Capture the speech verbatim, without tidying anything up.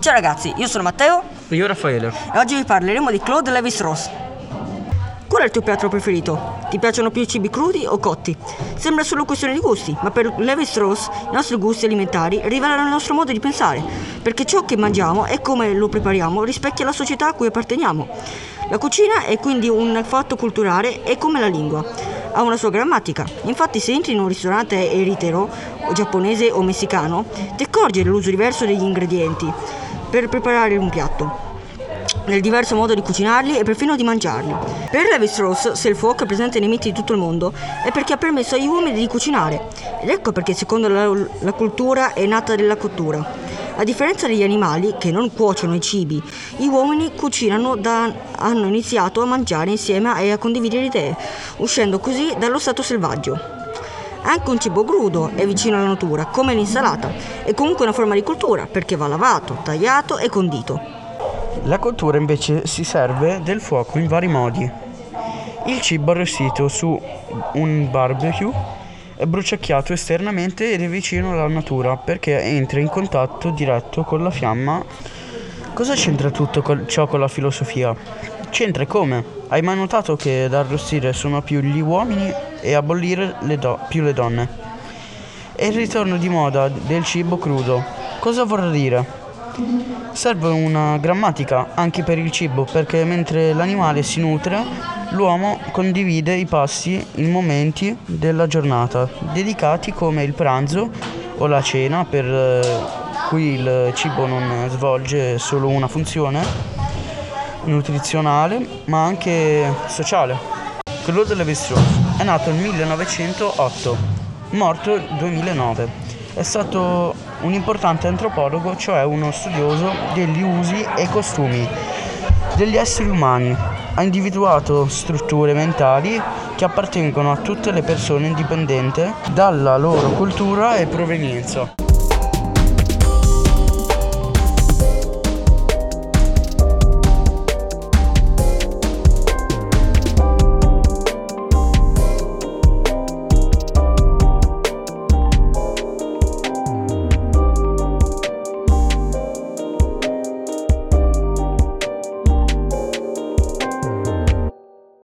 Ciao ragazzi, io sono Matteo. E io Raffaele. E oggi vi parleremo di Claude Lévi-Strauss. Qual è il tuo piatto preferito? Ti piacciono più i cibi crudi o cotti? Sembra solo questione di gusti, ma per Lévi-Strauss i nostri gusti alimentari rivelano il nostro modo di pensare, perché ciò che mangiamo e come lo prepariamo rispecchia la società a cui apparteniamo. La cucina è quindi un fatto culturale e come la lingua ha una sua grammatica. Infatti, se entri in un ristorante eritero, o giapponese o messicano, ti accorgi dell'uso diverso degli ingredienti per preparare un piatto, nel diverso modo di cucinarli e perfino di mangiarli. Per Lévi-Strauss, se il fuoco è presente nei miti di tutto il mondo, è perché ha permesso agli uomini di cucinare. Ed ecco perché, secondo la, la cultura, è nata della cottura. A differenza degli animali, che non cuociono i cibi, gli uomini cucinano da, hanno iniziato a mangiare insieme e a condividere idee, uscendo così dallo stato selvaggio. Anche un cibo crudo è vicino alla natura, come l'insalata. È comunque una forma di cultura, perché va lavato, tagliato e condito. La cottura invece si serve del fuoco in vari modi. Il cibo arrostito su un barbecue è bruciacchiato esternamente ed è vicino alla natura perché entra in contatto diretto con la fiamma. Cosa c'entra tutto ciò con la filosofia? C'entra come? Hai mai notato che ad arrostire sono più gli uomini e a bollire le do- più le donne? E il ritorno di moda del cibo crudo, cosa vorrà dire? Serve una grammatica anche per il cibo, perché mentre l'animale si nutre, l'uomo condivide i pasti in momenti della giornata, dedicati come il pranzo o la cena, per cui il cibo non svolge solo una funzione nutrizionale, ma anche sociale. Claude Lévi-Strauss è nato nel millenovecentootto, morto nel duemilanove. È stato un importante antropologo, cioè uno studioso degli usi e costumi degli esseri umani. Ha individuato strutture mentali che appartengono a tutte le persone indipendente dalla loro cultura e provenienza.